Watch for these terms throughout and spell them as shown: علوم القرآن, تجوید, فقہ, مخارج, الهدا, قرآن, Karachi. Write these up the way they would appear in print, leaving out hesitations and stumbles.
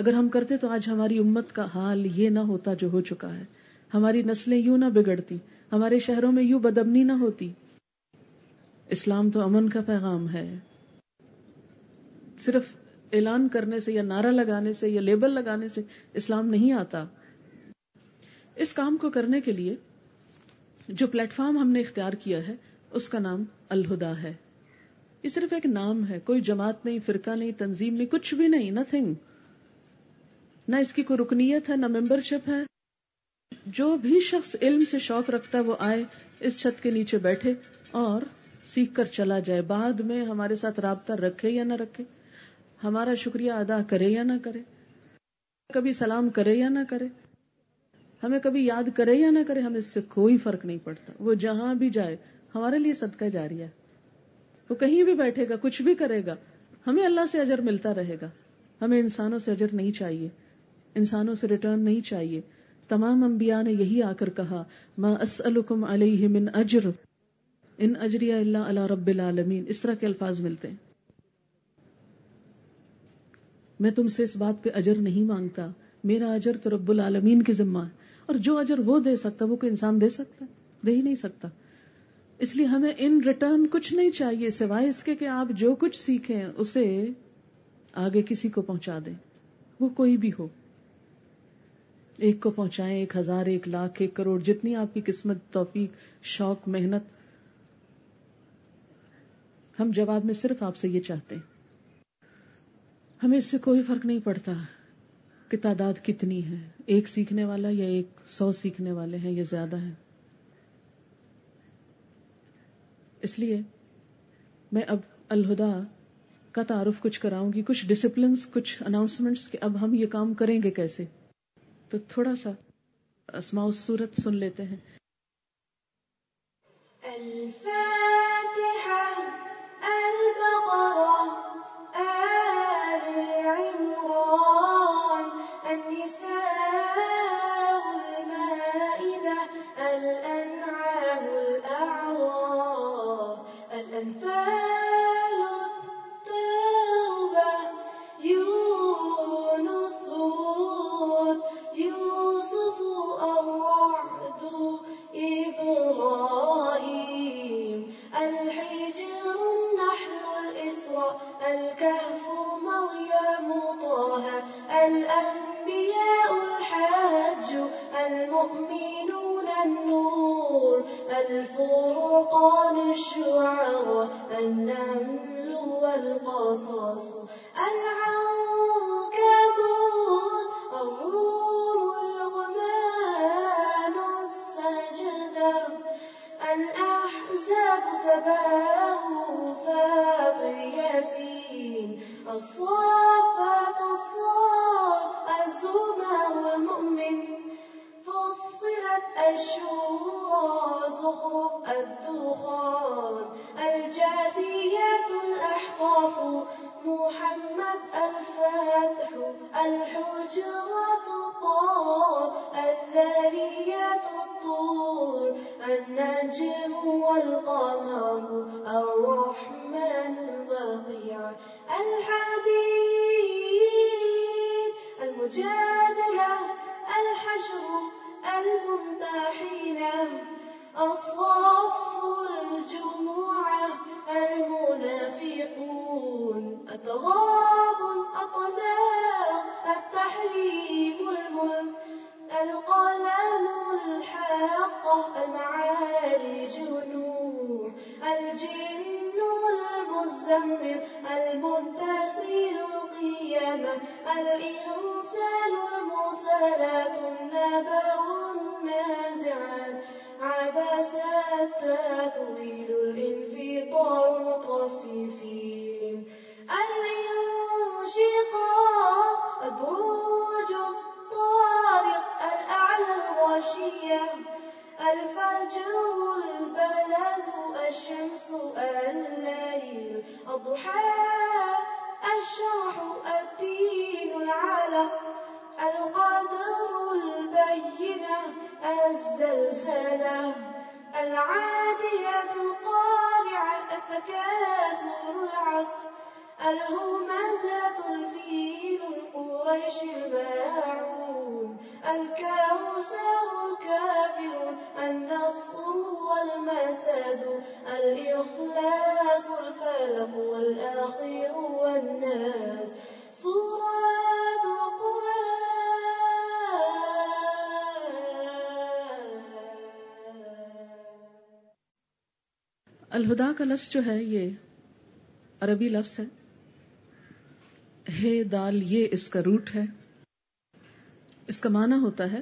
اگر ہم کرتے تو آج ہماری امت کا حال یہ نہ ہوتا جو ہو چکا ہے، ہماری نسلیں یوں نہ بگڑتی، ہمارے شہروں میں یوں بدامنی نہ ہوتی۔ اسلام تو امن کا پیغام ہے، صرف اعلان کرنے سے یا نعرہ لگانے سے یا لیبل لگانے سے اسلام نہیں آتا۔ اس کام کو کرنے کے لیے جو پلیٹ فارم ہم نے اختیار کیا ہے اس کا نام الہدا ہے۔ یہ صرف ایک نام ہے، کوئی جماعت نہیں، فرقہ نہیں، تنظیم نہیں، کچھ بھی نہیں، nothing، نہ اس کی کوئی رکنیت ہے، نہ ممبرشپ ہے۔ جو بھی شخص علم سے شوق رکھتا ہے وہ آئے، اس چھت کے نیچے بیٹھے اور سیکھ کر چلا جائے، بعد میں ہمارے ساتھ رابطہ رکھے یا نہ رکھے، ہمارا شکریہ ادا کرے یا نہ کرے، کبھی سلام کرے یا نہ کرے، ہمیں کبھی یاد کرے یا نہ کرے، ہمیں اس سے کوئی فرق نہیں پڑتا۔ وہ جہاں بھی جائے ہمارے لیے صدقہ جاریہ ہے، وہ کہیں بھی بیٹھے گا، کچھ بھی کرے گا، ہمیں اللہ سے اجر ملتا رہے گا۔ ہمیں انسانوں سے اجر نہیں چاہیے، انسانوں سے ریٹرن نہیں چاہیے۔ تمام انبیاء نے یہی آ کر کہا، ما اسألکم علیہ من اجر ان اجریہ الا علی رب العالمین، اس طرح کے الفاظ ملتے ہیں۔ میں تم سے اس بات پہ اجر نہیں مانگتا، میرا اجر تو رب العالمین کے ذمہ ہے، اور جو اجر وہ دے سکتا وہ کوئی انسان دے سکتا؟ دے ہی نہیں سکتا۔ اس لیے ہمیں ان ریٹرن کچھ نہیں چاہیے سوائے اس کے کہ آپ جو کچھ سیکھیں اسے آگے کسی کو پہنچا دیں، وہ کوئی بھی ہو، ایک کو پہنچائیں، 1000، 1,00,000، 1,00,000، جتنی آپ کی قسمت، توفیق، شوق، محنت۔ ہم جواب میں صرف آپ سے یہ چاہتے ہیں، ہمیں اس سے کوئی فرق نہیں پڑتا کہ تعداد کتنی ہے، 1 سیکھنے والا یا 100 سیکھنے والے ہیں یا زیادہ ہیں۔ اس لیے میں اب الہدا کا تعارف کچھ کراؤں گی، کچھ ڈسپلنس، کچھ اناؤنسمنٹس کہ اب ہم یہ کام کریں گے کیسے۔ تو تھوڑا سا اسماء و صورت سن لیتے ہیں۔ الہدا کا لفظ جو ہے یہ عربی لفظ ہے، ہے دال یہ اس کا روٹ ہے، اس کا معنی ہوتا ہے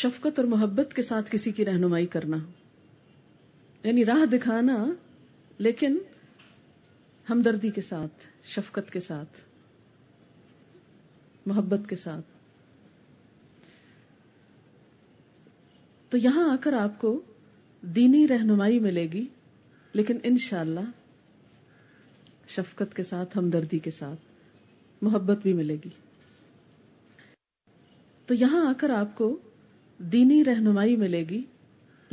شفقت اور محبت کے ساتھ کسی کی رہنمائی کرنا، یعنی راہ دکھانا لیکن ہمدردی کے ساتھ، شفقت کے ساتھ، محبت کے ساتھ. تو یہاں آ کر آپ کو دینی رہنمائی ملے گی، لیکن انشاءاللہ شفقت کے ساتھ، ہمدردی کے ساتھ محبت بھی ملے گی. تو یہاں آ کر آپ کو دینی رہنمائی ملے گی،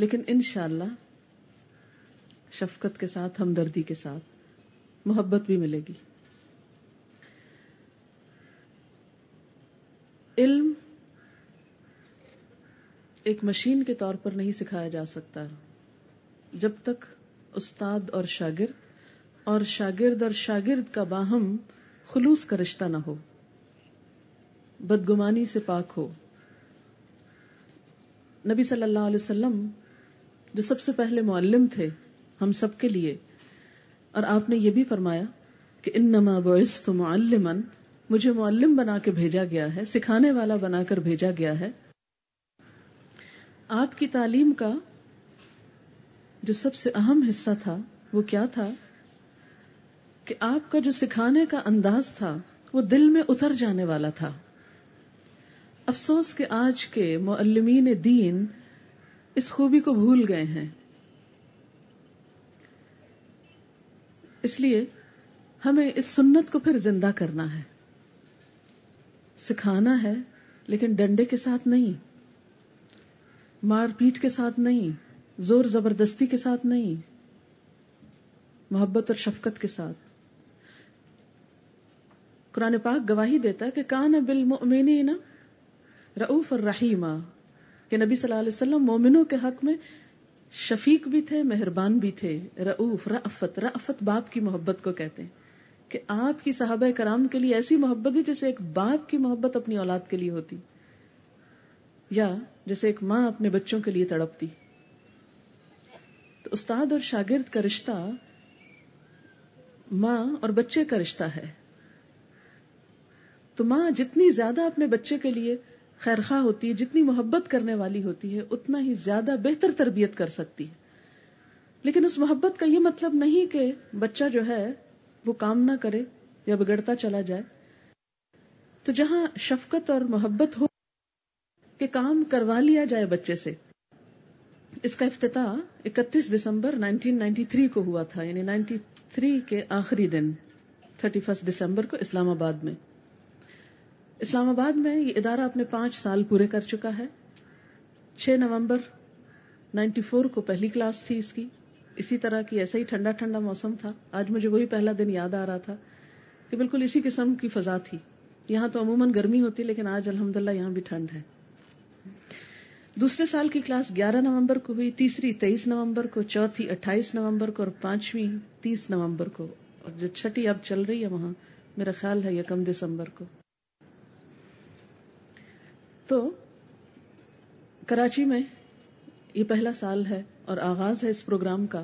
لیکن انشاءاللہ شفقت کے ساتھ، ہمدردی کے ساتھ محبت بھی ملے گی. علم ایک مشین کے طور پر نہیں سکھایا جا سکتا جب تک استاد اور شاگرد، اور شاگرد اور شاگرد کا باہم خلوص کا رشتہ نہ ہو، بدگمانی سے پاک ہو. نبی صلی اللہ علیہ وسلم جو سب سے پہلے معلم تھے ہم سب کے لیے، اور آپ نے یہ بھی فرمایا کہ انما بعثت معلما، مجھے معلم بنا کے بھیجا گیا ہے، سکھانے والا بنا کر بھیجا گیا ہے. آپ کی تعلیم کا جو سب سے اہم حصہ تھا وہ کیا تھا؟ کہ آپ کا جو سکھانے کا انداز تھا وہ دل میں اتر جانے والا تھا. افسوس کہ آج کے معلمین دین اس خوبی کو بھول گئے ہیں. اس لیے ہمیں اس سنت کو پھر زندہ کرنا ہے. سکھانا ہے لیکن ڈنڈے کے ساتھ نہیں، مار پیٹ کے ساتھ نہیں، زور زبردستی کے ساتھ نہیں، محبت اور شفقت کے ساتھ. قرآن پاک گواہی دیتا ہے کہ کان بالمؤمنین رؤوف الرحیم، کہ نبی صلی اللہ علیہ وسلم مومنوں کے حق میں شفیق بھی تھے، مہربان بھی تھے. رؤوف، رأفت باپ کی محبت کو کہتے ہیں، کہ آپ کی صحابہ کرام کے لیے ایسی محبت ہے جیسے ایک باپ کی محبت اپنی اولاد کے لیے ہوتی، یا جیسے ایک ماں اپنے بچوں کے لیے تڑپتی. تو استاد اور شاگرد کا رشتہ ماں اور بچے کا رشتہ ہے. تو ماں جتنی زیادہ اپنے بچے کے لیے خیرخواہ ہوتی ہے، جتنی محبت کرنے والی ہوتی ہے، اتنا ہی زیادہ بہتر تربیت کر سکتی ہے. لیکن اس محبت کا یہ مطلب نہیں کہ بچہ جو ہے وہ کام نہ کرے یا بگڑتا چلا جائے. تو جہاں شفقت اور محبت ہو کہ کام کروا لیا جائے بچے سے. اس کا افتتاح 31 دسمبر 1993 کو ہوا تھا، یعنی 93 کے آخری دن 31 دسمبر کو اسلام آباد میں یہ ادارہ اپنے 5 سال پورے کر چکا ہے. 6 نومبر 1994 کو پہلی کلاس تھی اس کی. اسی طرح کی ایسا ہی ٹھنڈا ٹھنڈا موسم تھا. آج مجھے وہی پہلا دن یاد آ رہا تھا کہ بالکل اسی قسم کی فضا تھی. یہاں تو عموماً گرمی ہوتی، لیکن آج الحمدللہ یہاں بھی ٹھنڈ ہے. دوسرے سال کی کلاس 11 نومبر کو ہوئی، تیسری 23 نومبر کو، چوتھی 28 نومبر کو، اور پانچویں 30 نومبر کو، اور جو چھٹی اب چل رہی ہے وہاں میرا خیال ہے 1 دسمبر کو. تو کراچی میں یہ پہلا سال ہے اور آغاز ہے اس پروگرام کا.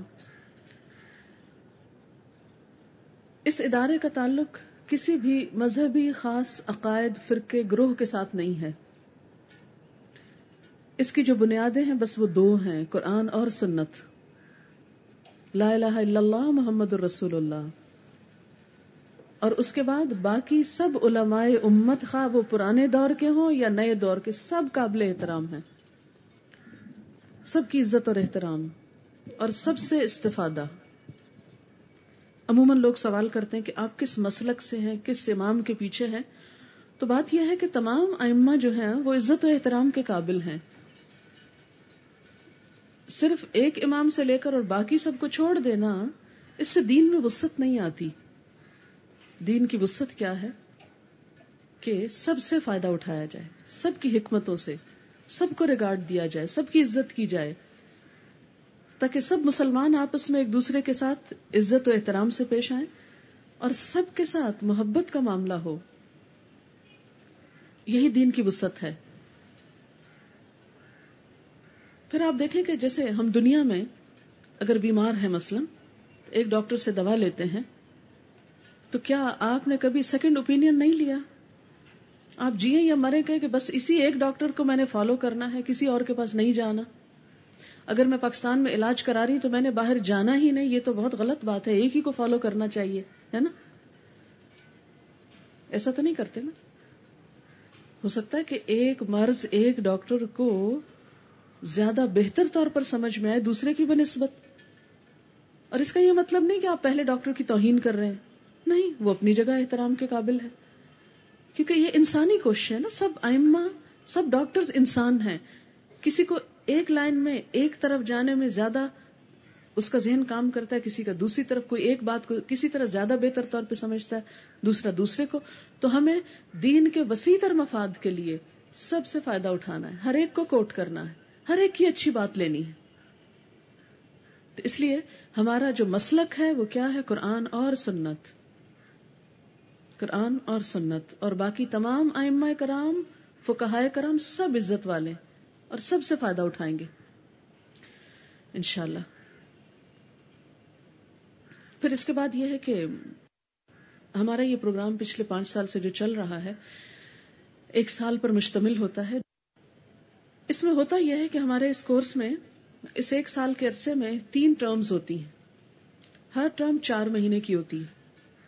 اس ادارے کا تعلق کسی بھی مذہبی خاص عقائد، فرقے، گروہ کے ساتھ نہیں ہے. اس کی جو بنیادیں ہیں بس وہ 2 ہیں، قرآن اور سنت، لا الہ الا اللہ محمد الرسول اللہ. اور اس کے بعد باقی سب علماء امت، خواہ وہ پرانے دور کے ہوں یا نئے دور کے، سب قابل احترام ہیں، سب کی عزت اور احترام، اور سب سے استفادہ. عموماً لوگ سوال کرتے ہیں کہ آپ کس مسلک سے ہیں، کس امام کے پیچھے ہیں. تو بات یہ ہے کہ تمام ائمہ جو ہیں وہ عزت و احترام کے قابل ہیں. صرف ایک امام سے لے کر اور باقی سب کو چھوڑ دینا، اس سے دین میں وسعت نہیں آتی. دین کی وسعت کیا ہے؟ کہ سب سے فائدہ اٹھایا جائے، سب کی حکمتوں سے، سب کو ریگارڈ دیا جائے، سب کی عزت کی جائے، تاکہ سب مسلمان آپس میں ایک دوسرے کے ساتھ عزت و احترام سے پیش آئیں اور سب کے ساتھ محبت کا معاملہ ہو. یہی دین کی وسعت ہے. پھر آپ دیکھیں کہ جیسے ہم دنیا میں اگر بیمار ہیں مثلا ایک ڈاکٹر سے دوا لیتے ہیں تو کیا آپ نے کبھی سیکنڈ اوپینین نہیں لیا؟ آپ جیئے یا مرے کہے کہ بس اسی ایک ڈاکٹر کو میں نے فالو کرنا ہے، کسی اور کے پاس نہیں جانا. اگر میں پاکستان میں علاج کرا رہی تو میں نے باہر جانا ہی نہیں، یہ تو بہت غلط بات ہے، ایک ہی کو فالو کرنا چاہیے، ہے نا؟ ایسا تو نہیں کرتے نا. ہو سکتا ہے کہ ایک مرض ایک ڈاکٹر کو زیادہ بہتر طور پر سمجھ میں آئے دوسرے کی بنسبت. اور اس کا یہ مطلب نہیں کہ آپ پہلے ڈاکٹر کی توہین کر رہے ہیں، نہیں، وہ اپنی جگہ احترام کے قابل ہے، کیونکہ یہ انسانی کوشش ہے نا. سب ائمہ، سب ڈاکٹرز انسان ہیں، کسی کو ایک لائن میں ایک طرف جانے میں زیادہ اس کا ذہن کام کرتا ہے، کسی کا دوسری طرف، کوئی ایک بات کو کسی طرح زیادہ بہتر طور پہ سمجھتا ہے، دوسرا دوسرے کو. تو ہمیں دین کے وسیع تر مفاد کے لیے سب سے فائدہ اٹھانا ہے، ہر ایک کو کوٹ کرنا ہے، ہر ایک کی اچھی بات لینی ہے. تو اس لیے ہمارا جو مسلک ہے وہ کیا ہے؟ قرآن اور سنت، قرآن اور سنت. اور باقی تمام ائمہ کرام، فقہائے کرام سب عزت والے اور سب سے فائدہ اٹھائیں گے انشاءاللہ. پھر اس کے بعد یہ ہے کہ ہمارا یہ پروگرام پچھلے 5 سال سے جو چل رہا ہے، ایک سال پر مشتمل ہوتا ہے. اس میں ہوتا یہ ہے کہ ہمارے اس کورس میں اس ایک سال کے عرصے میں 3 ٹرمز ہوتی ہیں، ہر ٹرم 4 مہینے کی ہوتی ہے،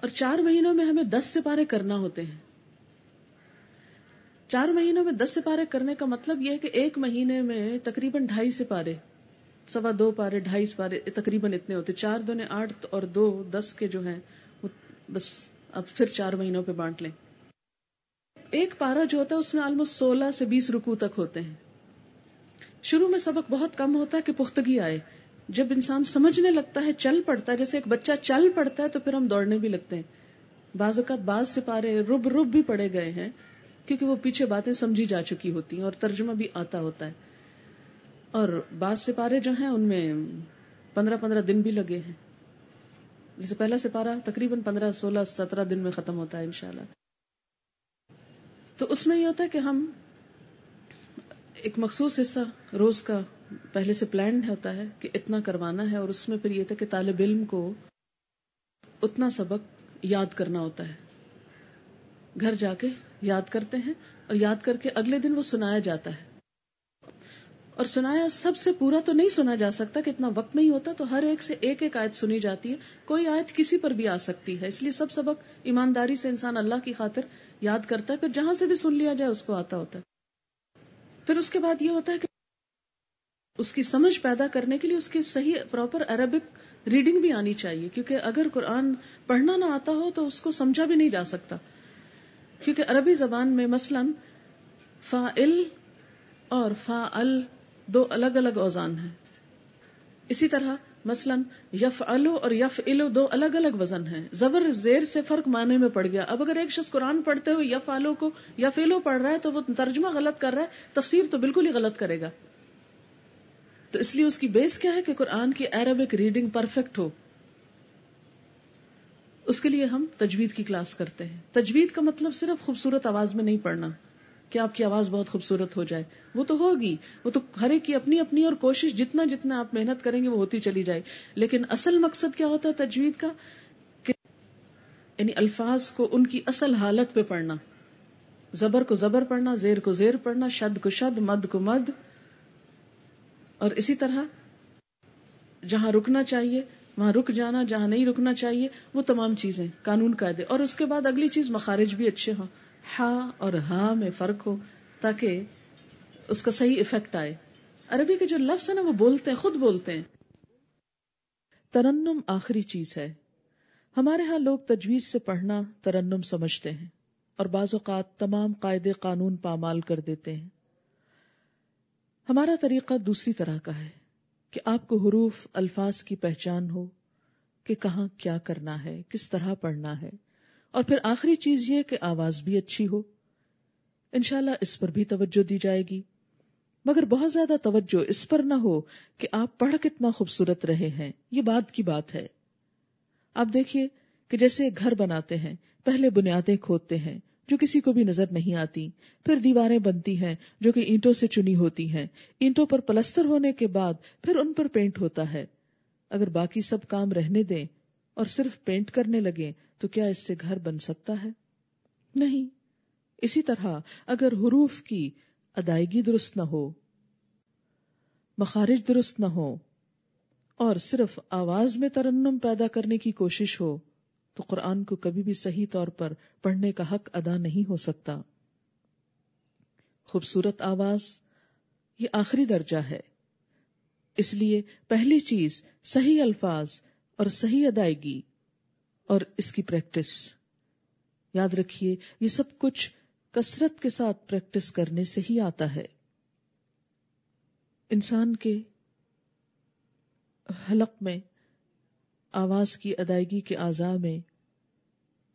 اور 4 مہینوں میں ہمیں 10 سپارے کرنا ہوتے ہیں. 4 مہینوں میں 10 سپارے کرنے کا مطلب یہ ہے کہ ایک مہینے میں تقریباً 2.5 سپارے، 2.25 پارے، 2.5 پارے تقریباً اتنے ہوتے. 4 دونے 8 اور 2 10 کے جو ہیں وہ بس اب پھر 4 مہینوں پہ بانٹ لیں. ایک پارہ جو ہوتا ہے اس میں آلموسٹ 16 سے 20 رکوع تک ہوتے ہیں. شروع میں سبق بہت کم ہوتا ہے کہ پختگی آئے، جب انسان سمجھنے لگتا ہے چل پڑتا ہے. جیسے ایک بچہ چل پڑتا ہے تو پھر ہم دوڑنے بھی لگتے ہیں. بعض اوقات بعض سپارے رب بھی پڑے گئے ہیں کیونکہ وہ پیچھے باتیں سمجھی جا چکی ہوتی ہیں اور ترجمہ بھی آتا ہوتا ہے. اور بعض سپارے جو ہیں ان میں 15 دن بھی لگے ہیں. جیسے پہلا سپارہ تقریباً 15 16 17 دن میں ختم ہوتا ہے انشاءاللہ. تو اس میں یہ ہوتا ہے کہ ہم ایک مخصوص حصہ روز کا پہلے سے پلان ہوتا ہے کہ اتنا کروانا ہے، اور اس میں پھر یہ تھا کہ طالب علم کو اتنا سبق یاد کرنا ہوتا ہے. گھر جا کے یاد کرتے ہیں اور یاد کر کے اگلے دن وہ سنایا جاتا ہے. اور سنایا سب سے پورا تو نہیں سنا جا سکتا کہ اتنا وقت نہیں ہوتا، تو ہر ایک سے ایک ایک آیت سنی جاتی ہے. کوئی آیت کسی پر بھی آ سکتی ہے، اس لیے سب سبق ایمانداری سے انسان اللہ کی خاطر یاد کرتا ہے. پھر جہاں سے بھی سن لیا جائے اس کو آتا ہوتا ہے. پھر اس کے بعد یہ ہوتا ہے کہ اس کی سمجھ پیدا کرنے کے لیے اس کی صحیح پراپر عربک ریڈنگ بھی آنی چاہیے، کیونکہ اگر قرآن پڑھنا نہ آتا ہو تو اس کو سمجھا بھی نہیں جا سکتا. کیونکہ عربی زبان میں مثلاً فاعل اور فاعل 2 الگ الگ اوزان ہیں. اسی طرح مثلاً یفعل اور یفعل 2 الگ الگ وزن ہیں. زبر زیر سے فرق معنی میں پڑ گیا. اب اگر ایک شخص قرآن پڑھتے ہوئے یفعل کو یفعل پڑھ رہا ہے تو وہ ترجمہ غلط کر رہا ہے، تفسیر تو بالکل ہی غلط کرے گا. تو اس لیے اس کی بیس کیا ہے کہ قرآن کی عربک ریڈنگ پرفیکٹ ہو. اس کے لیے ہم تجوید کی کلاس کرتے ہیں. تجوید کا مطلب صرف خوبصورت آواز میں نہیں پڑھنا کہ آپ کی آواز بہت خوبصورت ہو جائے، وہ تو ہوگی، وہ تو ہر ایک کی اپنی اپنی اور کوشش، جتنا جتنا آپ محنت کریں گے وہ ہوتی چلی جائے. لیکن اصل مقصد کیا ہوتا ہے تجوید کا، کہ یعنی الفاظ کو ان کی اصل حالت پہ پڑھنا. زبر کو زبر پڑھنا، زیر کو زیر پڑھنا، شد کو شد، مد کو مد، اور اسی طرح جہاں رکنا چاہیے وہاں رک جانا، جہاں نہیں رکنا چاہیے، وہ تمام چیزیں قانون قاعدے. اور اس کے بعد اگلی چیز مخارج بھی اچھے ہوں، ہا اور ہا میں فرق ہو تاکہ اس کا صحیح ایفیکٹ آئے. عربی کے جو لفظ ہیں نا وہ بولتے ہیں، خود بولتے ہیں. ترنم آخری چیز ہے. ہمارے ہاں لوگ تجوید سے پڑھنا ترنم سمجھتے ہیں اور بعض اوقات تمام قاعدے قانون پامال کر دیتے ہیں. ہمارا طریقہ دوسری طرح کا ہے کہ آپ کو حروف الفاظ کی پہچان ہو کہ کہاں کیا کرنا ہے، کس طرح پڑھنا ہے، اور پھر آخری چیز یہ کہ آواز بھی اچھی ہو. انشاءاللہ اس پر بھی توجہ دی جائے گی، مگر بہت زیادہ توجہ اس پر نہ ہو کہ آپ پڑھ کتنا خوبصورت رہے ہیں، یہ بعد کی بات ہے. آپ دیکھیے کہ جیسے گھر بناتے ہیں، پہلے بنیادیں کھودتے ہیں، جو کسی کو بھی نظر نہیں آتی. پھر دیواریں بنتی ہیں جو کہ اینٹوں سے چنی ہوتی ہیں. اینٹوں پر پلستر ہونے کے بعد پھر ان پر پینٹ ہوتا ہے. اگر باقی سب کام رہنے دیں اور صرف پینٹ کرنے لگیں تو کیا اس سے گھر بن سکتا ہے؟ نہیں. اسی طرح اگر حروف کی ادائیگی درست نہ ہو، مخارج درست نہ ہو اور صرف آواز میں ترنم پیدا کرنے کی کوشش ہو تو قرآن کو کبھی بھی صحیح طور پر پڑھنے کا حق ادا نہیں ہو سکتا. خوبصورت آواز یہ آخری درجہ ہے، اس لیے پہلی چیز صحیح الفاظ اور صحیح ادائیگی اور اس کی پریکٹس. یاد رکھیے یہ سب کچھ کثرت کے ساتھ پریکٹس کرنے سے ہی آتا ہے. انسان کے حلق میں، آواز کی ادائیگی کے اعضاء میں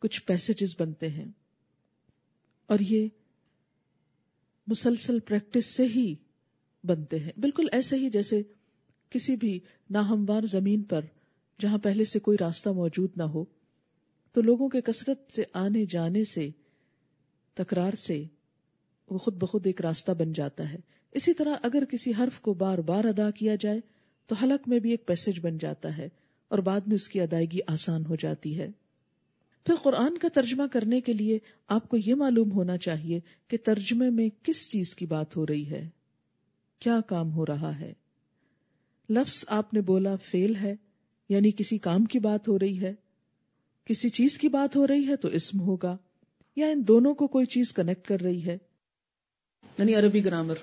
کچھ پیسیجز بنتے ہیں اور یہ مسلسل پریکٹس سے ہی بنتے ہیں. بالکل ایسے ہی جیسے کسی بھی ناہموار زمین پر جہاں پہلے سے کوئی راستہ موجود نہ ہو تو لوگوں کے کثرت سے آنے جانے سے، تکرار سے وہ خود بخود ایک راستہ بن جاتا ہے. اسی طرح اگر کسی حرف کو بار بار ادا کیا جائے تو حلق میں بھی ایک پیسیج بن جاتا ہے اور بعد میں اس کی ادائیگی آسان ہو جاتی ہے. پھر قرآن کا ترجمہ کرنے کے لیے آپ کو یہ معلوم ہونا چاہیے کہ ترجمے میں کس چیز کی بات ہو رہی ہے، کیا کام ہو رہا ہے. لفظ آپ نے بولا فعل ہے، یعنی کسی کام کی بات ہو رہی ہے. کسی چیز کی بات ہو رہی ہے تو اسم ہوگا، یا ان دونوں کو کوئی چیز کنیکٹ کر رہی ہے. یعنی عربی گرامر،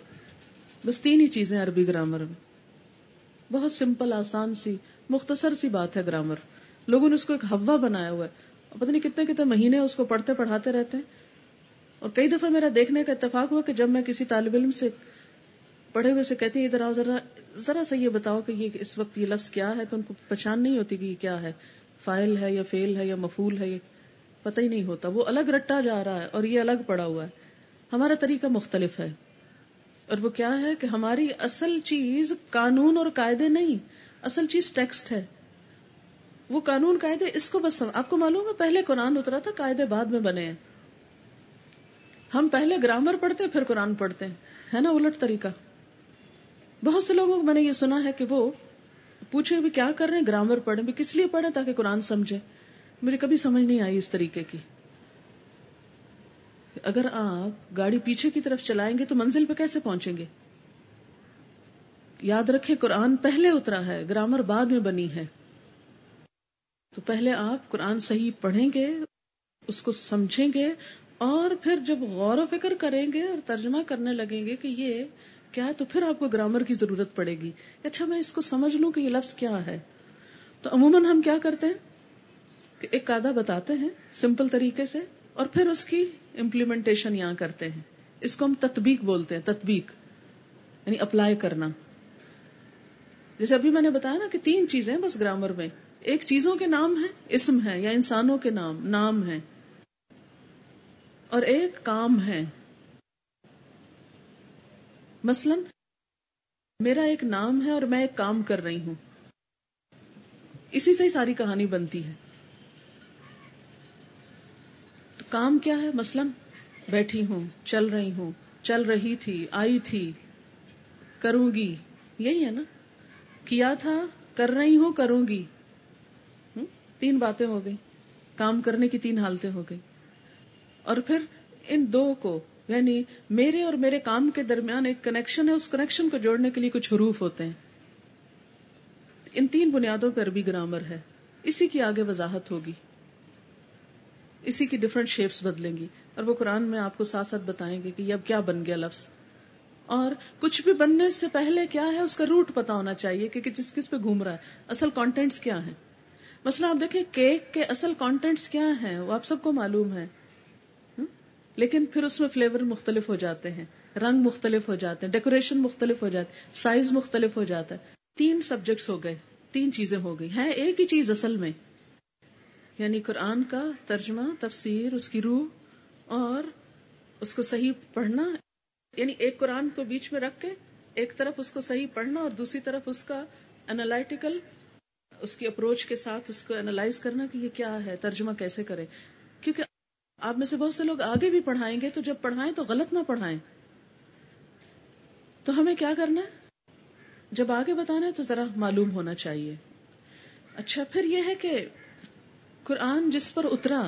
بس تین ہی چیزیں عربی گرامر میں. بہت سمپل، آسان سی، مختصر سی بات ہے گرامر. لوگوں نے اس کو ایک ہوا بنایا ہوا ہے، پتہ نہیں کتنے کتنے مہینے اس کو پڑھتے پڑھاتے رہتے ہیں. اور کئی دفعہ میرا دیکھنے کا اتفاق ہوا کہ جب میں کسی طالب علم سے پڑھے ہوئے سے کہتی ادھر آؤ، ذرا سا یہ بتاؤ کہ یہ اس وقت یہ لفظ کیا ہے، تو ان کو پہچان نہیں ہوتی کہ یہ کیا ہے، فاعل ہے یا فعل ہے یا مفعول ہے، یہ پتہ ہی نہیں ہوتا. وہ الگ رٹا جا رہا ہے اور یہ الگ پڑا ہوا ہے. ہمارا طریقہ مختلف ہے، اور وہ کیا ہے کہ ہماری اصل چیز قانون اور قاعدے نہیں، اصل چیز ٹیکسٹ ہے. وہ قانون قاعدے اس کو بس آپ کو معلوم ہے پہلے قرآن اترا تھا، قاعدے بعد میں بنے ہیں. ہم پہلے گرامر پڑھتے ہیں پھر قرآن پڑھتے ہیں، ہے نا الٹ طریقہ. بہت سے لوگوں کو میں نے یہ سنا ہے کہ وہ پوچھے بھی کیا کر رہے ہیں، گرامر پڑھیں. بھی کس لیے پڑھیں؟ تاکہ قرآن سمجھیں. مجھے کبھی سمجھ نہیں آئی اس طریقے کی. اگر آپ گاڑی پیچھے کی طرف چلائیں گے تو منزل پہ کیسے پہنچیں گے؟ یاد رکھیں قرآن پہلے اترا ہے، گرامر بعد میں بنی ہے. تو پہلے آپ قرآن صحیح پڑھیں گے، اس کو سمجھیں گے، اور پھر جب غور و فکر کریں گے اور ترجمہ کرنے لگیں گے کہ یہ کیا ہے، تو پھر آپ کو گرامر کی ضرورت پڑے گی. اچھا میں اس کو سمجھ لوں کہ یہ لفظ کیا ہے. تو عموماً ہم کیا کرتے ہیں کہ ایک قاعدہ بتاتے ہیں سمپل طریقے سے، اور پھر اس کی امپلیمنٹیشن یہاں کرتے ہیں. اس کو ہم تطبیق بولتے ہیں. تطبیق یعنی اپلائی کرنا. جیسے ابھی میں نے بتایا نا کہ تین چیزیں بس گرامر میں، ایک چیزوں کے نام ہیں، اسم ہیں یا انسانوں کے نام ہیں، اور ایک کام ہے. مثلا میرا ایک نام ہے اور میں ایک کام کر رہی ہوں، اسی سے ہی ساری کہانی بنتی ہے. کام کیا ہے؟ مثلا بیٹھی ہوں، چل رہی ہوں، چل رہی تھی، آئی تھی، کروں گی، یہی ہے نا. کیا تھا، کر رہی ہوں، کروں گی، تین باتیں ہو گئی. کام کرنے کی تین حالتیں ہو گئی. اور پھر ان دو کو یعنی میرے اور میرے کام کے درمیان ایک کنیکشن ہے، اس کنیکشن کو جوڑنے کے لیے کچھ حروف ہوتے ہیں. ان تین بنیادوں پر بھی گرامر ہے. اسی کی آگے وضاحت ہوگی، اسی کی ڈفرنٹ شیپس بدلیں گی، اور وہ قرآن میں آپ کو ساتھ ساتھ بتائیں گے کہ یہ اب کیا بن گیا لفظ. اور کچھ بھی بننے سے پہلے کیا ہے، اس کا روٹ پتا ہونا چاہیے کہ کس کس پہ گھوم رہا ہے، اصل کانٹینٹس کیا ہیں. مثلا آپ دیکھیں کیک کے اصل کانٹینٹس کیا ہیں، وہ آپ سب کو معلوم ہے، لیکن پھر اس میں فلیور مختلف ہو جاتے ہیں، رنگ مختلف ہو جاتے ہیں، ڈیکوریشن مختلف ہو جاتے ہیں، سائز مختلف ہو جاتا ہے. تین سبجیکٹس ہو گئے، تین چیزیں ہو گئی ہیں، ایک ہی چیز اصل میں. یعنی قرآن کا ترجمہ، تفسیر، اس کی روح اور اس کو صحیح پڑھنا. یعنی ایک قرآن کو بیچ میں رکھ کے ایک طرف اس کو صحیح پڑھنا اور دوسری طرف اس کا انالائٹیکل، اس کی اپروچ کے ساتھ اس کو انالائز کرنا کہ یہ کیا ہے، ترجمہ کیسے کرے. کیونکہ آپ میں سے بہت سے لوگ آگے بھی پڑھائیں گے تو جب پڑھائیں تو غلط نہ پڑھائیں. تو ہمیں کیا کرنا ہے؟ جب آگے بتانا ہے تو ذرا معلوم ہونا چاہیے. اچھا پھر یہ ہے کہ قرآن جس پر اترا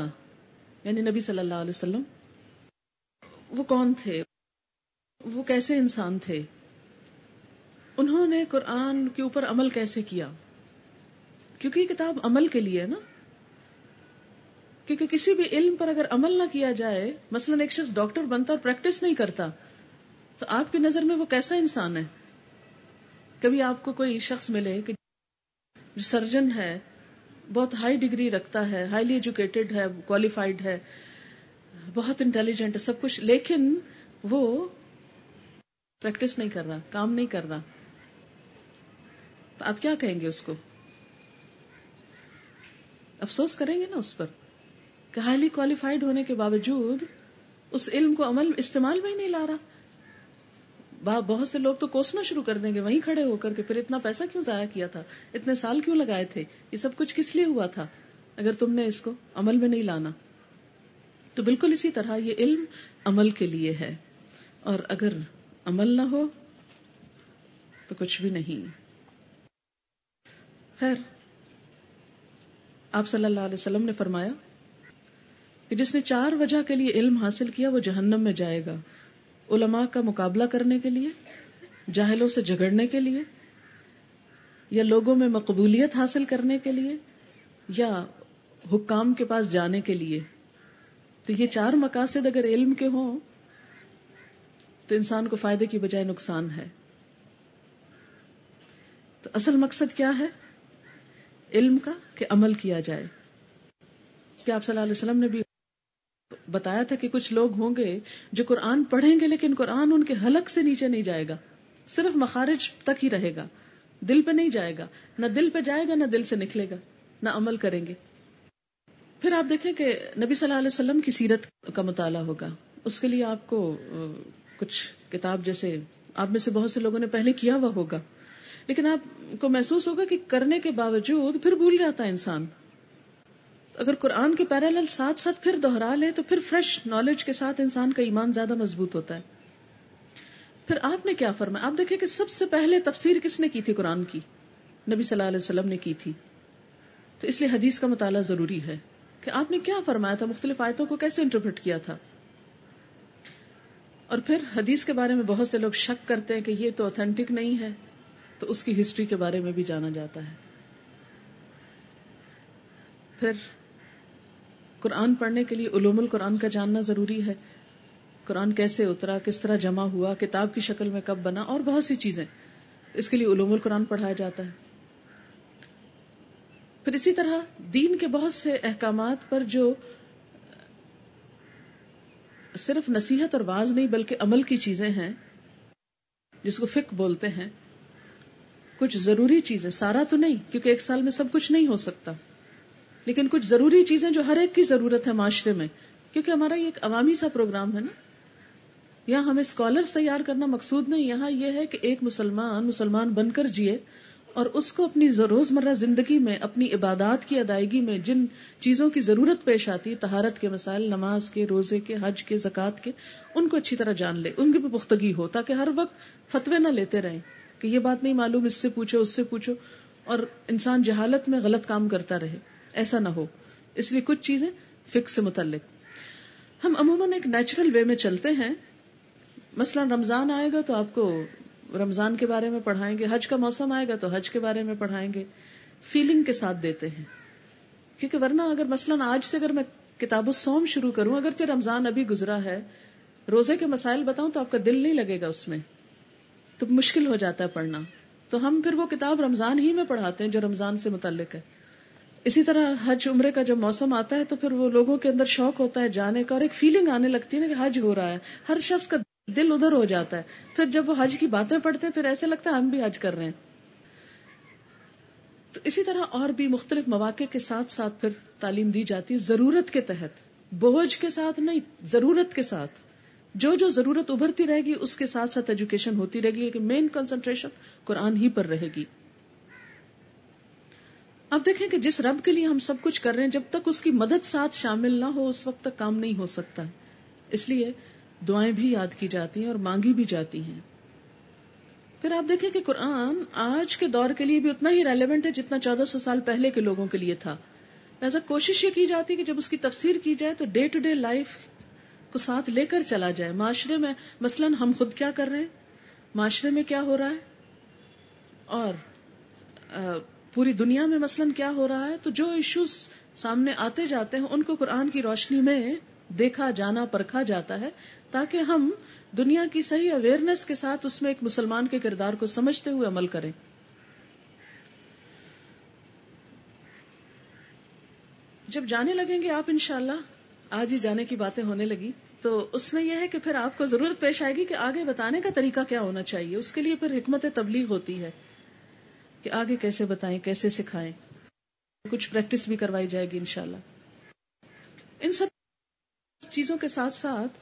یعنی نبی صلی اللہ علیہ وسلم وہ کون تھے، وہ کیسے انسان تھے، انہوں نے قرآن کے اوپر عمل کیسے کیا، کیونکہ یہ کتاب عمل کے لیے ہے نا. کیونکہ کسی بھی علم پر اگر عمل نہ کیا جائے، مثلاً ایک شخص ڈاکٹر بنتا اور پریکٹس نہیں کرتا تو آپ کی نظر میں وہ کیسا انسان ہے؟ کبھی آپ کو کوئی شخص ملے کہ سرجن ہے، بہت ہائی ڈگری رکھتا ہے، ہائیلی ایجوکیٹڈ ہے، کوالیفائڈ ہے، بہت انٹیلیجنٹ ہے، سب کچھ، لیکن وہ پریکٹس نہیں کر رہا، کام نہیں کر رہا، تو آپ کیا کہیں گے اس کو؟ افسوس کریں گے نا اس پر کہ ہائیلی کوالیفائڈ ہونے کے باوجود اس علم کو عمل استعمال میں ہی نہیں لا رہا. بہت سے لوگ تو کوسنا شروع کر دیں گے وہیں کھڑے ہو کر کے، پھر اتنا پیسہ کیوں ضائع کیا تھا، اتنے سال کیوں لگائے تھے، یہ سب کچھ کس لیے ہوا تھا اگر تم نے اس کو عمل میں نہیں لانا. تو بالکل اسی طرح یہ علم عمل کے لیے ہے، اور اگر عمل نہ ہو تو کچھ بھی نہیں. خیر، آپ صلی اللہ علیہ وسلم نے فرمایا کہ جس نے 4 وجہ کے لیے علم حاصل کیا وہ جہنم میں جائے گا. علماء کا مقابلہ کرنے کے لیے، جاہلوں سے جھگڑنے کے لیے، یا لوگوں میں مقبولیت حاصل کرنے کے لیے، یا حکام کے پاس جانے کے لیے. تو یہ 4 مقاصد اگر علم کے ہوں تو انسان کو فائدے کی بجائے نقصان ہے. تو اصل مقصد کیا ہے علم کا؟ کہ عمل کیا جائے. کہ آپ صلی اللہ علیہ وسلم نے بھی بتایا تھا کہ کچھ لوگ ہوں گے جو قرآن پڑھیں گے لیکن قرآن ان کے حلق سے نیچے نہیں جائے گا، صرف مخارج تک ہی رہے گا، دل پہ نہیں جائے گا، نہ دل پہ جائے گا نہ دل سے نکلے گا، نہ عمل کریں گے. پھر آپ دیکھیں کہ نبی صلی اللہ علیہ وسلم کی سیرت کا مطالعہ ہوگا. اس کے لیے آپ کو کچھ کتاب، جیسے آپ میں سے بہت سے لوگوں نے پہلے کیا ہوا ہوگا، لیکن آپ کو محسوس ہوگا کہ کرنے کے باوجود پھر بھول جاتا ہے انسان. اگر قرآن کے پیرالل ساتھ ساتھ پھر دوہرا لے تو پھر فریش نالج کے ساتھ انسان کا ایمان زیادہ مضبوط ہوتا ہے. پھر آپ نے کیا فرمایا؟ آپ دیکھیں کہ سب سے پہلے تفسیر کس نے کی تھی؟ قرآن کی نبی صلی اللہ علیہ وسلم نے کی تھی. تو اس لیے حدیث کا مطالعہ ضروری ہے کہ آپ نے کیا فرمایا تھا، مختلف آیتوں کو کیسے انٹرپریٹ کیا تھا. اور پھر حدیث کے بارے میں بہت سے لوگ شک کرتے ہیں کہ یہ تو اوتھینٹک نہیں ہے، تو اس کی ہسٹری کے بارے میں بھی جانا جاتا ہے. پھر قرآن پڑھنے کے لیے علوم القرآن کا جاننا ضروری ہے، قرآن کیسے اترا، کس طرح جمع ہوا، کتاب کی شکل میں کب بنا، اور بہت سی چیزیں. اس کے لیے علوم القرآن پڑھایا جاتا ہے. پھر اسی طرح دین کے بہت سے احکامات پر جو صرف نصیحت اور واز نہیں بلکہ عمل کی چیزیں ہیں، جس کو فقہ بولتے ہیں، کچھ ضروری چیزیں، سارا تو نہیں کیونکہ ایک سال میں سب کچھ نہیں ہو سکتا، لیکن کچھ ضروری چیزیں جو ہر ایک کی ضرورت ہے معاشرے میں، کیونکہ ہمارا یہ ایک عوامی سا پروگرام ہے نا. یہاں ہمیں اسکالرز تیار کرنا مقصود نہیں، یہاں یہ ہے کہ ایک مسلمان بن کر جیے اور اس کو اپنی روزمرہ زندگی میں، اپنی عبادات کی ادائیگی میں جن چیزوں کی ضرورت پیش آتی ہے، طہارت کے مسائل، نماز کے، روزے کے، حج کے، زکوٰۃ کے، ان کو اچھی طرح جان لے، ان کی بھی پختگی ہو، تاکہ ہر وقت فتوے نہ لیتے رہیں کہ یہ بات نہیں معلوم، اس سے پوچھو، اس سے پوچھو، اور انسان جہالت میں غلط کام کرتا رہے، ایسا نہ ہو. اس لیے کچھ چیزیں فقہ سے متعلق ہم عموماً ایک نیچرل وے میں چلتے ہیں. مثلا رمضان آئے گا تو آپ کو رمضان کے بارے میں پڑھائیں گے، حج کا موسم آئے گا تو حج کے بارے میں پڑھائیں گے، فیلنگ کے ساتھ دیتے ہیں. کیونکہ ورنہ اگر مثلا آج سے اگر میں کتاب الصوم شروع کروں، اگرچہ رمضان ابھی گزرا ہے، روزے کے مسائل بتاؤں تو آپ کا دل نہیں لگے گا اس میں، تو مشکل ہو جاتا ہے پڑھنا. تو ہم پھر وہ کتاب رمضان ہی میں پڑھاتے ہیں جو رمضان سے متعلق ہے. اسی طرح حج عمرے کا جب موسم آتا ہے تو پھر وہ لوگوں کے اندر شوق ہوتا ہے جانے کا، اور ایک فیلنگ آنے لگتی ہے نا کہ حج ہو رہا ہے، ہر شخص کا دل ادھر ہو جاتا ہے. پھر جب وہ حج کی باتیں پڑھتے ہیں پھر ایسے لگتا ہے ہم بھی حج کر رہے ہیں. تو اسی طرح اور بھی مختلف مواقع کے ساتھ ساتھ پھر تعلیم دی جاتی ہے، ضرورت کے تحت، بوجھ کے ساتھ نہیں، ضرورت کے ساتھ. جو ضرورت ابھرتی رہے گی اس کے ساتھ ساتھ ایجوکیشن ہوتی رہے گی، لیکن مین کنسنٹریشن قرآن ہی پر رہے گی. اب دیکھیں کہ جس رب کے لیے ہم سب کچھ کر رہے ہیں، جب تک اس کی مدد ساتھ شامل نہ ہو اس وقت تک کام نہیں ہو سکتا. اس لیے دعائیں بھی یاد کی جاتی ہیں اور مانگی بھی جاتی ہیں. پھر آپ دیکھیں کہ قرآن آج کے دور کے لیے بھی اتنا ہی ریلیونٹ ہے جتنا 1400 سال پہلے کے لوگوں کے لیے تھا. ایسا کوشش یہ کی جاتی ہے کہ جب اس کی تفسیر کی جائے تو ڈے ٹو ڈے لائف کو ساتھ لے کر چلا جائے. معاشرے میں مثلاً ہم خود کیا کر رہے ہیں، معاشرے میں کیا ہو رہا ہے، اور پوری دنیا میں مثلاً کیا ہو رہا ہے. تو جو ایشوز سامنے آتے جاتے ہیں ان کو قرآن کی روشنی میں دیکھا جانا، پرکھا جاتا ہے، تاکہ ہم دنیا کی صحیح اویئرنس کے ساتھ اس میں ایک مسلمان کے کردار کو سمجھتے ہوئے عمل کریں. جب جانے لگیں گے آپ انشاءاللہ، آج ہی جانے کی باتیں ہونے لگی، تو اس میں یہ ہے کہ پھر آپ کو ضرورت پیش آئے گی کہ آگے بتانے کا طریقہ کیا ہونا چاہیے. اس کے لیے پھر حکمت تبلیغ ہوتی ہے کہ آگے کیسے بتائیں، کیسے سکھائیں. کچھ پریکٹس بھی کروائی جائے گی انشاءاللہ. ان سب چیزوں کے ساتھ ساتھ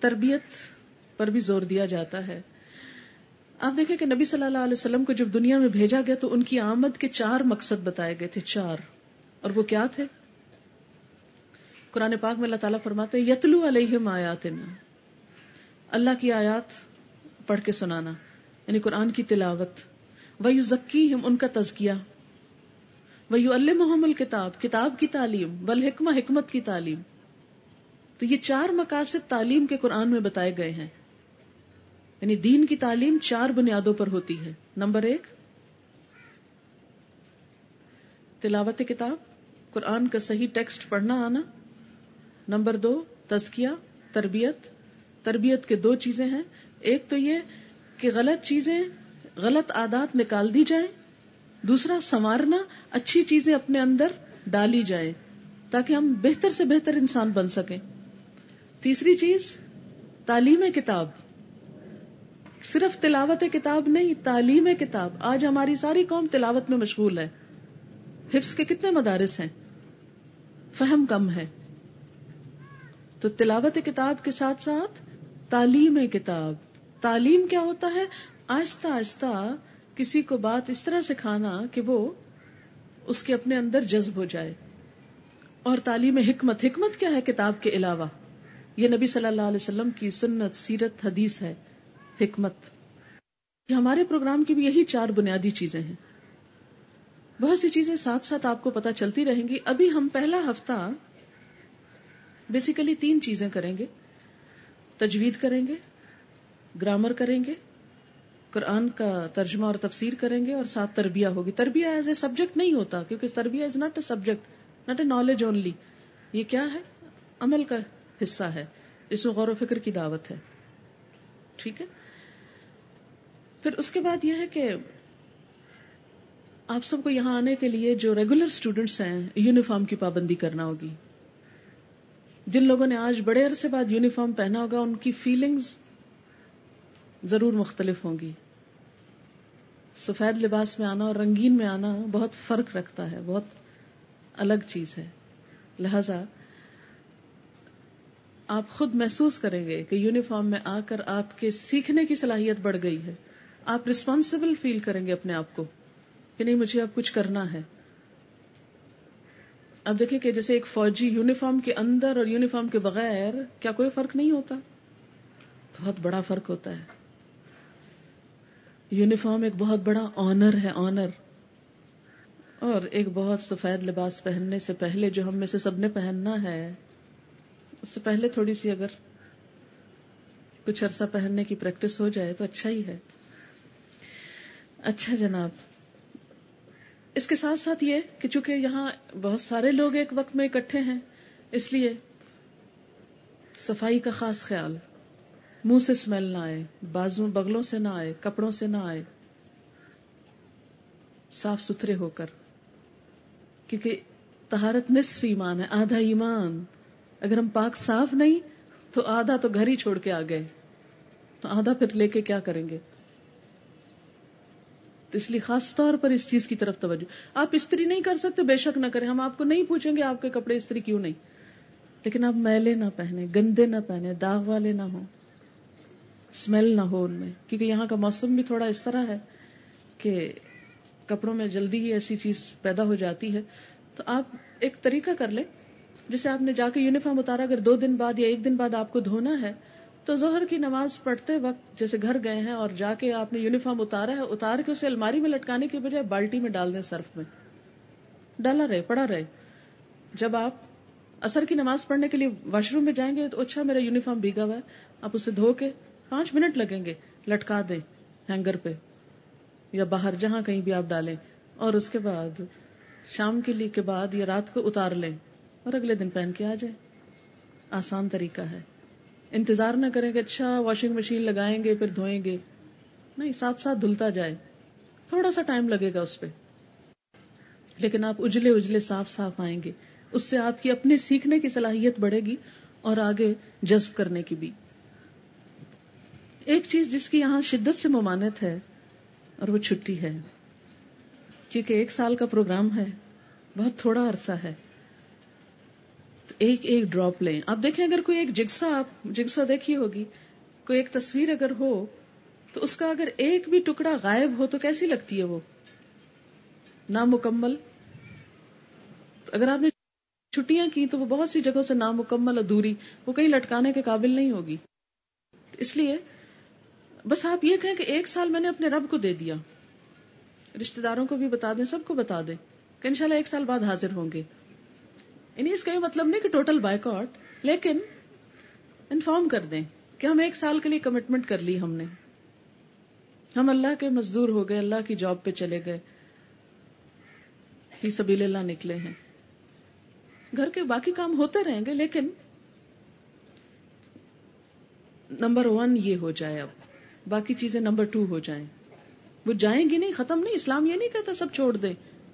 تربیت پر بھی زور دیا جاتا ہے. آپ دیکھیں کہ نبی صلی اللہ علیہ وسلم کو جب دنیا میں بھیجا گیا تو ان کی آمد کے 4 مقصد بتائے گئے تھے، 4. اور وہ کیا تھے؟ قرآن پاک میں اللہ تعالیٰ فرماتے ہیں یتلو علیہم آیاتنا، اللہ کی آیات پڑھ کے سنانا یعنی قرآن کی تلاوت. وَيُزَكِّيهِمْ، ان کا تزکیہ. وَيُعَلِّمُهُمُ الْكِتَابَ، کتاب کی تعلیم. وَالْحِکْمَةَ، حکمت کی تعلیم. تو یہ 4 مقاصد تعلیم کے قرآن میں بتائے گئے ہیں. یعنی دین کی تعلیم 4 بنیادوں پر ہوتی ہے. نمبر 1 تلاوت کتاب، قرآن کا صحیح ٹیکسٹ پڑھنا آنا. نمبر 2 تزکیہ، تربیت. تربیت کے 2 چیزیں ہیں، ایک تو یہ کہ غلط چیزیں، غلط عادات نکال دی جائیں، دوسرا سنوارنا، اچھی چیزیں اپنے اندر ڈالی جائیں تاکہ ہم بہتر سے بہتر انسان بن سکیں. تیسری چیز تعلیم کتاب، صرف تلاوت کتاب نہیں، تعلیم کتاب. آج ہماری ساری قوم تلاوت میں مشغول ہے، حفظ کے کتنے مدارس ہیں، فہم کم ہے. تو تلاوت کتاب کے ساتھ ساتھ تعلیم کتاب. تعلیم کیا ہوتا ہے؟ آہستہ آہستہ کسی کو بات اس طرح سکھانا کہ وہ اس کے اپنے اندر جذب ہو جائے. اور تعلیم حکمت. حکمت کیا ہے کتاب کے علاوہ؟ یہ نبی صلی اللہ علیہ وسلم کی سنت، سیرت، حدیث ہے. حکمت ہمارے پروگرام کی بھی یہی 4 بنیادی چیزیں ہیں. بہت سی چیزیں ساتھ ساتھ آپ کو پتہ چلتی رہیں گی. ابھی ہم پہلا ہفتہ بیسیکلی 3 چیزیں کریں گے. تجوید کریں گے، گرامر کریں گے، قرآن کا ترجمہ اور تفسیر کریں گے، اور ساتھ تربیہ ہوگی. تربیہ ایز اے سبجیکٹ نہیں ہوتا، کیونکہ تربیہ is not a subject, not a knowledge only. یہ کیا ہے؟ عمل کا حصہ ہے، اس میں غور و فکر کی دعوت ہے. ٹھیک ہے. پھر اس کے بعد یہ ہے کہ آپ سب کو یہاں آنے کے لیے جو ریگولر اسٹوڈنٹس ہیں یونیفارم کی پابندی کرنا ہوگی. جن لوگوں نے آج بڑے عرصے بعد یونیفارم پہنا ہوگا ان کی فیلنگز ضرور مختلف ہوں گی. سفید لباس میں آنا اور رنگین میں آنا بہت فرق رکھتا ہے، بہت الگ چیز ہے. لہذا آپ خود محسوس کریں گے کہ یونیفارم میں آ کر آپ کے سیکھنے کی صلاحیت بڑھ گئی ہے. آپ ریسپانسیبل فیل کریں گے اپنے آپ کو کہ نہیں، مجھے اب کچھ کرنا ہے. اب دیکھیں کہ جیسے ایک فوجی یونیفارم کے اندر اور یونیفارم کے بغیر کیا کوئی فرق نہیں ہوتا؟ بہت بڑا فرق ہوتا ہے. یونیفارم ایک بہت بڑا آنر ہے، آنر. اور ایک بہت سفید لباس پہننے سے پہلے جو ہم میں سے سب نے پہننا ہے، اس سے پہلے تھوڑی سی اگر کچھ عرصہ پہننے کی پریکٹس ہو جائے تو اچھا ہی ہے. اچھا جناب، اس کے ساتھ ساتھ یہ کہ چونکہ یہاں بہت سارے لوگ ایک وقت میں اکٹھے ہیں، اس لیے صفائی کا خاص خیال. منہ سے سمیل نہ آئے، بازو بغلوں سے نہ آئے، کپڑوں سے نہ آئے، صاف ستھرے ہو کر. کیونکہ طہارت نصف ایمان ہے، آدھا ایمان. اگر ہم پاک صاف نہیں تو آدھا تو گھر ہی چھوڑ کے آ گئے، تو آدھا پھر لے کے کیا کریں گے؟ تو اس لیے خاص طور پر اس چیز کی طرف توجہ. آپ استری نہیں کر سکتے، بے شک نہ کریں، ہم آپ کو نہیں پوچھیں گے آپ کے کپڑے استری کیوں نہیں، لیکن آپ میلے نہ پہنیں، گندے نہ پہنیں، داغ والے نہ ہوں، سمیل نہ ہو ان میں. کیونکہ یہاں کا موسم بھی تھوڑا اس طرح ہے کہ کپڑوں میں جلدی ہی ایسی چیز پیدا ہو جاتی ہے. تو آپ ایک طریقہ کر لیں, جسے آپ نے جا کے یونیفارم اتارا, اگر 2 دن بعد یا 1 دن بعد آپ کو دھونا ہے تو ظہر کی نماز پڑھتے وقت جیسے گھر گئے ہیں اور جا کے آپ نے یونیفارم اتارا ہے, اتار کے اسے الماری میں لٹکانے کے بجائے بالٹی میں ڈال دیں, سرف میں ڈالا رہے, پڑا رہے. جب آپ عصر کی نماز پڑھنے کے لیے واش روم میں جائیں گے تو اچھا میرا یونیفارم بھیگا ہوا ہے, آپ اسے دھو کے 5 منٹ لگیں گے, لٹکا دیں ہینگر پہ یا باہر جہاں کہیں بھی آپ ڈالیں, اور اس کے بعد شام کے لیے کے بعد یا رات کو اتار لیں اور اگلے دن پہن کے آ جائیں. آسان طریقہ ہے, انتظار نہ کریں کہ اچھا واشنگ مشین لگائیں گے پھر دھوئیں گے, نہیں, ساتھ ساتھ دھلتا جائے, تھوڑا سا ٹائم لگے گا اس پہ, لیکن آپ اجلے اجلے صاف صاف آئیں گے. اس سے آپ کی اپنے سیکھنے کی صلاحیت بڑھے گی اور آگے جذب کرنے کی بھی. ایک چیز جس کی یہاں شدت سے ممانعت ہے اور وہ چھٹی ہے, کیونکہ 1 سال کا پروگرام ہے, بہت تھوڑا عرصہ ہے, تو ایک ایک ڈراپ لیں. آپ دیکھیں اگر کوئی ایک جگسا دیکھی ہوگی, کوئی ایک تصویر اگر ہو تو اس کا اگر ایک بھی ٹکڑا غائب ہو تو کیسی لگتی ہے وہ, نامکمل. اگر آپ نے چھٹیاں کی تو وہ بہت سی جگہوں سے نامکمل, ادھوری, وہ کہیں لٹکانے کے قابل نہیں ہوگی. اس لیے بس آپ یہ کہیں کہ 1 سال میں نے اپنے رب کو دے دیا. رشتہ داروں کو بھی بتا دیں, سب کو بتا دیں کہ انشاءاللہ 1 سال بعد حاضر ہوں گے. یعنی اس کا یہ مطلب نہیں کہ ٹوٹل بائیکاٹ, لیکن انفارم کر دیں کہ ہم 1 سال کے لیے کمٹمنٹ کر لی, ہم نے, ہم اللہ کے مزدور ہو گئے, اللہ کی جاب پہ چلے گئے, فی سبیل اللہ نکلے ہیں. گھر کے باقی کام ہوتے رہیں گے لیکن نمبر 1 یہ ہو جائے, اب باقی چیزیں نمبر 2 ہو جائیں. وہ جائیں گی نہیں, ختم نہیں, اسلام یہ نہیں کہتا سب چھوڑ دیں,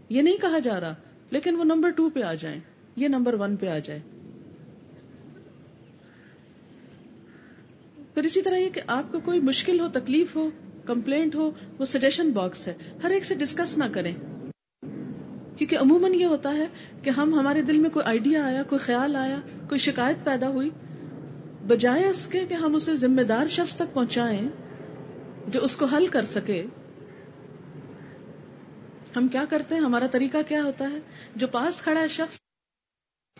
یہ نہیں کہا جا رہا, لیکن وہ نمبر 2 پہ آ جائیں, یہ نمبر 1 پہ آ جائے. پھر اسی طرح یہ کہ آپ کو کوئی مشکل ہو, تکلیف ہو, کمپلینٹ ہو, وہ سجیشن باکس ہے, ہر ایک سے ڈسکس نہ کریں, کیونکہ عموماً یہ ہوتا ہے کہ ہمارے دل میں کوئی آئیڈیا آیا, کوئی خیال آیا, کوئی شکایت پیدا ہوئی, بجائے اس کے کہ ہم اسے ذمہ دار شخص تک پہنچائیں جو اس کو حل کر سکے, ہم کیا کرتے ہیں, ہمارا طریقہ کیا ہوتا ہے, جو پاس کھڑا ہے شخص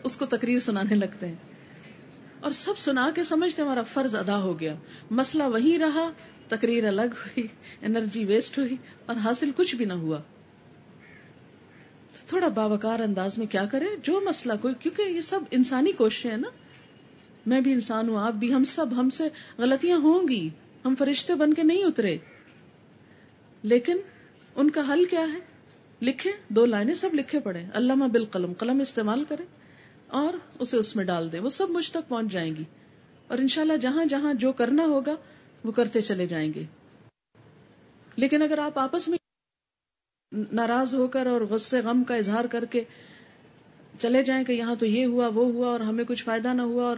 اس کو تقریر سنانے لگتے ہیں اور سب سنا کے سمجھتے ہمارا فرض ادا ہو گیا, مسئلہ وہی رہا, تقریر الگ ہوئی, انرجی ویسٹ ہوئی اور حاصل کچھ بھی نہ ہوا. تھوڑا باوقار انداز میں کیا کریں جو مسئلہ کوئی, کیونکہ یہ سب انسانی کوششیں ہیں نا, میں بھی انسان ہوں, آپ بھی, ہم سے غلطیاں ہوں گی, ہم فرشتے بن کے نہیں اترے, لیکن ان کا حل کیا ہے, لکھیں 2 لائنیں, سب لکھے پڑھیں, علامہ بالقلم, قلم استعمال کریں اور اسے اس میں ڈال دیں, وہ سب مجھ تک پہنچ جائیں گی اور انشاءاللہ جہاں جہاں جو کرنا ہوگا وہ کرتے چلے جائیں گے. لیکن اگر آپ آپس میں ناراض ہو کر اور غصے غم کا اظہار کر کے چلے جائیں کہ یہاں تو یہ ہوا وہ ہوا اور ہمیں کچھ فائدہ نہ ہوا اور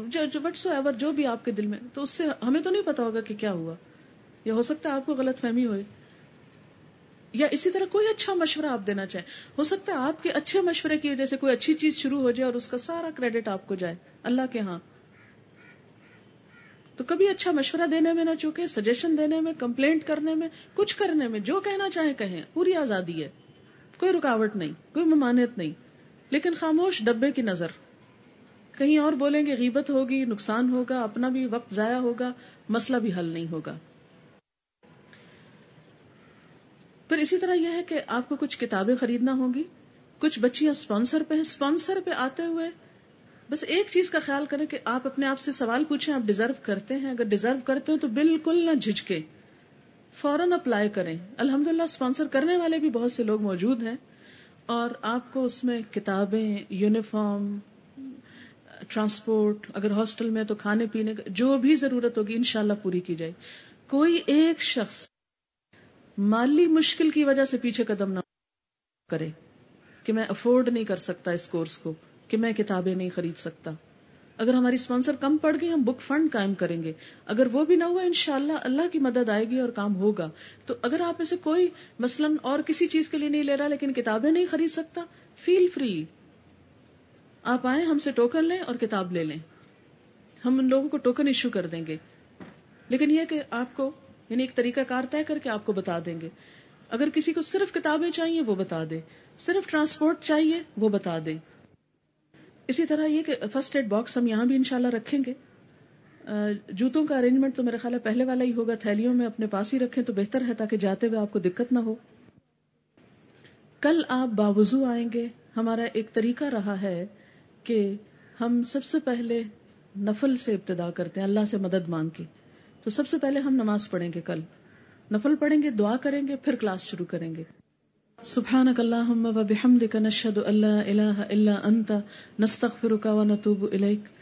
whatsoever جو بھی آپ کے دل میں, تو اس سے ہمیں تو نہیں پتا ہوگا کہ کیا ہوا, یا ہو سکتا ہے آپ کو غلط فہمی ہوئے. یا اسی طرح کوئی اچھا مشورہ آپ دینا چاہیں, ہو سکتا ہے آپ کے اچھے مشورے کی وجہ سے کوئی اچھی چیز شروع ہو جائے اور اس کا سارا کریڈٹ آپ کو جائے اللہ کے ہاں. تو کبھی اچھا مشورہ دینے میں نہ چوکے, سجیشن دینے میں, کمپلینٹ کرنے میں, کچھ کرنے میں, جو کہنا چاہیں کہیں, پوری آزادی ہے, کوئی رکاوٹ نہیں, کوئی ممانعت نہیں, لیکن خاموش ڈبے کی نظر. کہیں اور بولیں گے غیبت ہوگی, نقصان ہوگا, اپنا بھی وقت ضائع ہوگا, مسئلہ بھی حل نہیں ہوگا. پھر اسی طرح یہ ہے کہ آپ کو کچھ کتابیں خریدنا ہوں گی, کچھ بچیاں سپانسر پہ ہیں, سپانسر پہ آتے ہوئے بس ایک چیز کا خیال کریں کہ آپ اپنے آپ سے سوال پوچھیں, آپ ڈیزرو کرتے ہیں, اگر ڈیزرو کرتے ہو تو بالکل نہ جھجکے, فوراً اپلائی کریں. الحمدللہ سپانسر کرنے والے بھی بہت سے لوگ موجود ہیں اور آپ کو اس میں کتابیں, یونیفارم, ٹرانسپورٹ, اگر ہاسٹل میں تو کھانے پینے کا, جو بھی ضرورت ہوگی انشاءاللہ پوری کی جائے. کوئی ایک شخص مالی مشکل کی وجہ سے پیچھے قدم نہ کرے کہ میں افورڈ نہیں کر سکتا اس کورس کو, کہ میں کتابیں نہیں خرید سکتا. اگر ہماری سپانسر کم پڑ گئی ہم بک فنڈ قائم کریں گے, اگر وہ بھی نہ ہوا انشاءاللہ اللہ کی مدد آئے گی اور کام ہوگا. تو اگر آپ میں سے کوئی مثلاً اور کسی چیز کے لیے نہیں لے رہا لیکن کتابیں نہیں خرید سکتا, فیل فری, آپ آئیں, ہم سے ٹوکن لیں اور کتاب لے لیں, ہم ان لوگوں کو ٹوکن ایشو کر دیں گے. لیکن یہ کہ آپ کو یعنی ایک طریقہ کار طے کر کے آپ کو بتا دیں گے. اگر کسی کو صرف کتابیں چاہیے وہ بتا دے، صرف ٹرانسپورٹ چاہیے وہ بتا دے. اسی طرح یہ کہ فرسٹ ایڈ باکس ہم یہاں بھی انشاءاللہ رکھیں گے. جوتوں کا ارینجمنٹ تو میرے خیال ہے پہلے والا ہی ہوگا، تھیلیوں میں اپنے پاس ہی رکھیں تو بہتر ہے تاکہ جاتے ہوئے آپ کو دقت نہ ہو. کل آپ باوضو آئیں گے. ہمارا ایک طریقہ رہا ہے کہ ہم سب سے پہلے نفل سے ابتدا کرتے ہیں، اللہ سے مدد مانگ کے. تو سب سے پہلے ہم نماز پڑھیں گے، کل نفل پڑھیں گے، دعا کریں گے، پھر کلاس شروع کریں گے. سبحانک اللہم و بحمدک نشہد ان لا الہ الا انت نستغفرک و نتوب الیک.